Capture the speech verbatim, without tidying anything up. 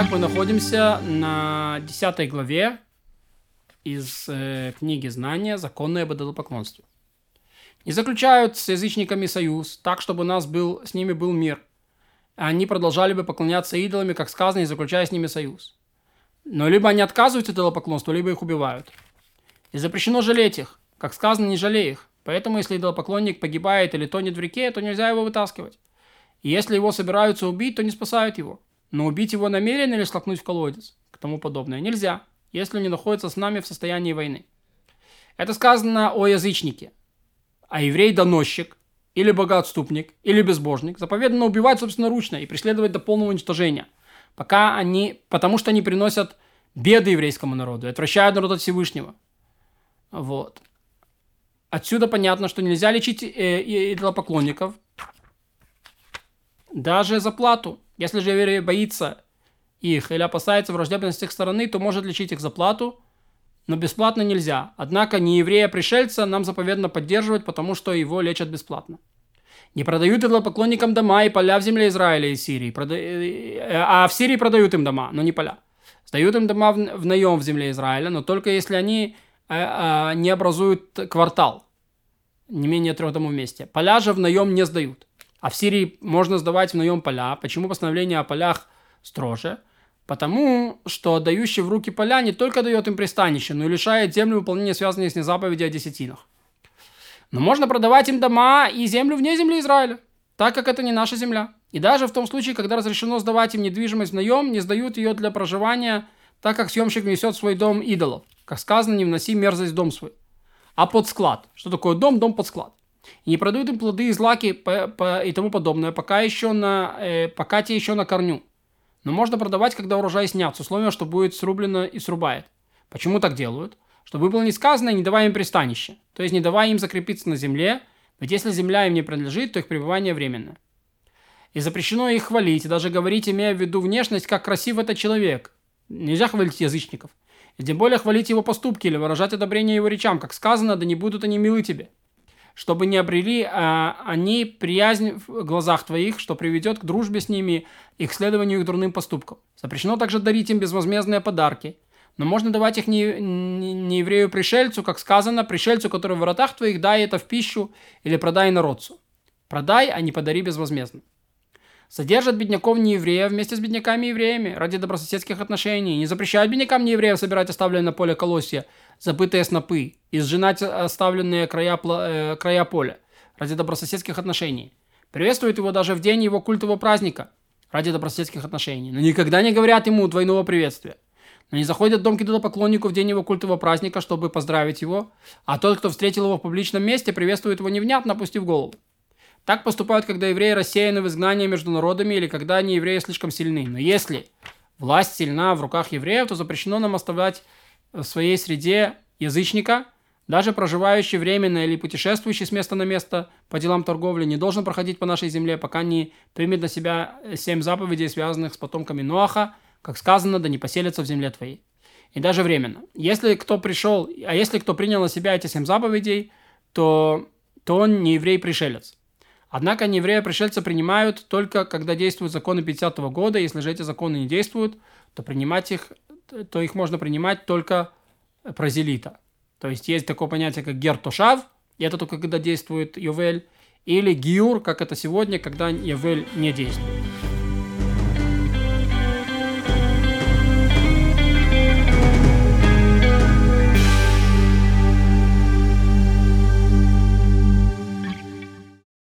Итак, мы находимся на десятой главе из э, книги «Знание. Законы об идолопоклонстве». «Не заключают с язычниками союз, так, чтобы у нас был, с ними был мир. Они продолжали бы поклоняться идолами, как сказано, и заключая с ними союз. Но либо они отказываются от идолопоклонства, либо их убивают. И запрещено жалеть их, как сказано, не жалей их. Поэтому, если идолопоклонник погибает или тонет в реке, то нельзя его вытаскивать. И если его собираются убить, то не спасают его. Но убить его намеренно или столкнуть в колодец, к тому подобное, нельзя, если он не находится с нами в состоянии войны». Это сказано о язычнике. А еврей-доносчик, или богоотступник, или безбожник заповедано убивать собственноручно и преследовать до полного уничтожения, пока они, потому что они приносят беды еврейскому народу и отвращают народ от Всевышнего. Вот. Отсюда понятно, что нельзя лечить идолопоклонников даже за плату. Если же еврей боится их или опасается враждебности их стороны, то может лечить их за плату, но бесплатно нельзя. Однако не еврея-пришельца нам заповедано поддерживать, потому что его лечат бесплатно. Не продают идолопоклонникам дома и поля в земле Израиля и Сирии. Прода... А в Сирии продают им дома, но не поля. Сдают им дома в наем в земле Израиля, но только если они не образуют квартал, не менее трех домов вместе. Поля же в наем не сдают. А в Сирии можно сдавать в наем поля. Почему постановление о полях строже? Потому что дающий в руки поля не только дает им пристанище, но и лишает землю выполнения связанных с ней заповедей о десятинах. Но можно продавать им дома и землю вне земли Израиля, так как это не наша земля. И даже в том случае, когда разрешено сдавать им недвижимость в наем, не сдают ее для проживания, так как съемщик внесет в свой дом идолов. Как сказано, не вноси мерзость в дом свой. А под склад. Что такое дом? Дом под склад. И не продают им плоды и злаки по, по, и тому подобное, пока, еще на, э, пока те еще на корню. Но можно продавать, когда урожай снят, с условием, что будет срублено и срубает. Почему так делают? Чтобы выполнить сказанное, не давая им пристанище. То есть не давая им закрепиться на земле, ведь если земля им не принадлежит, то их пребывание временное. И запрещено их хвалить, и даже говорить, имея в виду внешность, как красив этот человек. Нельзя хвалить язычников. И тем более хвалить его поступки или выражать одобрение его речам, как сказано, да не будут они милы тебе. Чтобы не обрели а, они приязнь в глазах твоих, что приведет к дружбе с ними и к следованию их дурным поступкам. Запрещено также дарить им безвозмездные подарки, но можно давать их не, не, не еврею-пришельцу, как сказано, пришельцу, который в воротах твоих, дай это в пищу или продай народцу. Продай, а не подари безвозмездно. Содержат бедняков неевреев вместе с бедняками-евреями ради добрососедских отношений. Не запрещают беднякам неевреев собирать оставленные на поле колосья забытые снопы и сжинать оставленные края, э, края поля ради добрососедских отношений. Приветствуют его даже в день его культового праздника ради добрососедских отношений, но никогда не говорят ему двойного приветствия. Но не заходят в дом к идолопоклоннику в день его культового праздника, чтобы поздравить его, а тот, кто встретил его в публичном месте, приветствует его невнятно, опустив голову. Так поступают, когда евреи рассеяны в изгнании между народами или когда они евреи слишком сильны. Но если власть сильна в руках евреев, то запрещено нам оставлять в своей среде язычника, даже проживающий временно или путешествующий с места на место по делам торговли, не должен проходить по нашей земле, пока не примет на себя семь заповедей, связанных с потомками Ноаха, как сказано, да не поселятся в земле твоей. И даже временно. Если кто пришел, а если кто принял на себя эти семь заповедей, то, то он не еврей-пришелец. Однако нееврея-пришельца принимают только, когда действуют законы пятидесятого года. Если же эти законы не действуют, то принимать их, то их можно принимать только прозелита. То есть есть такое понятие, как гер-тошав, и это только когда действует Йовель, или гиюр, как это сегодня, когда Йовель не действует.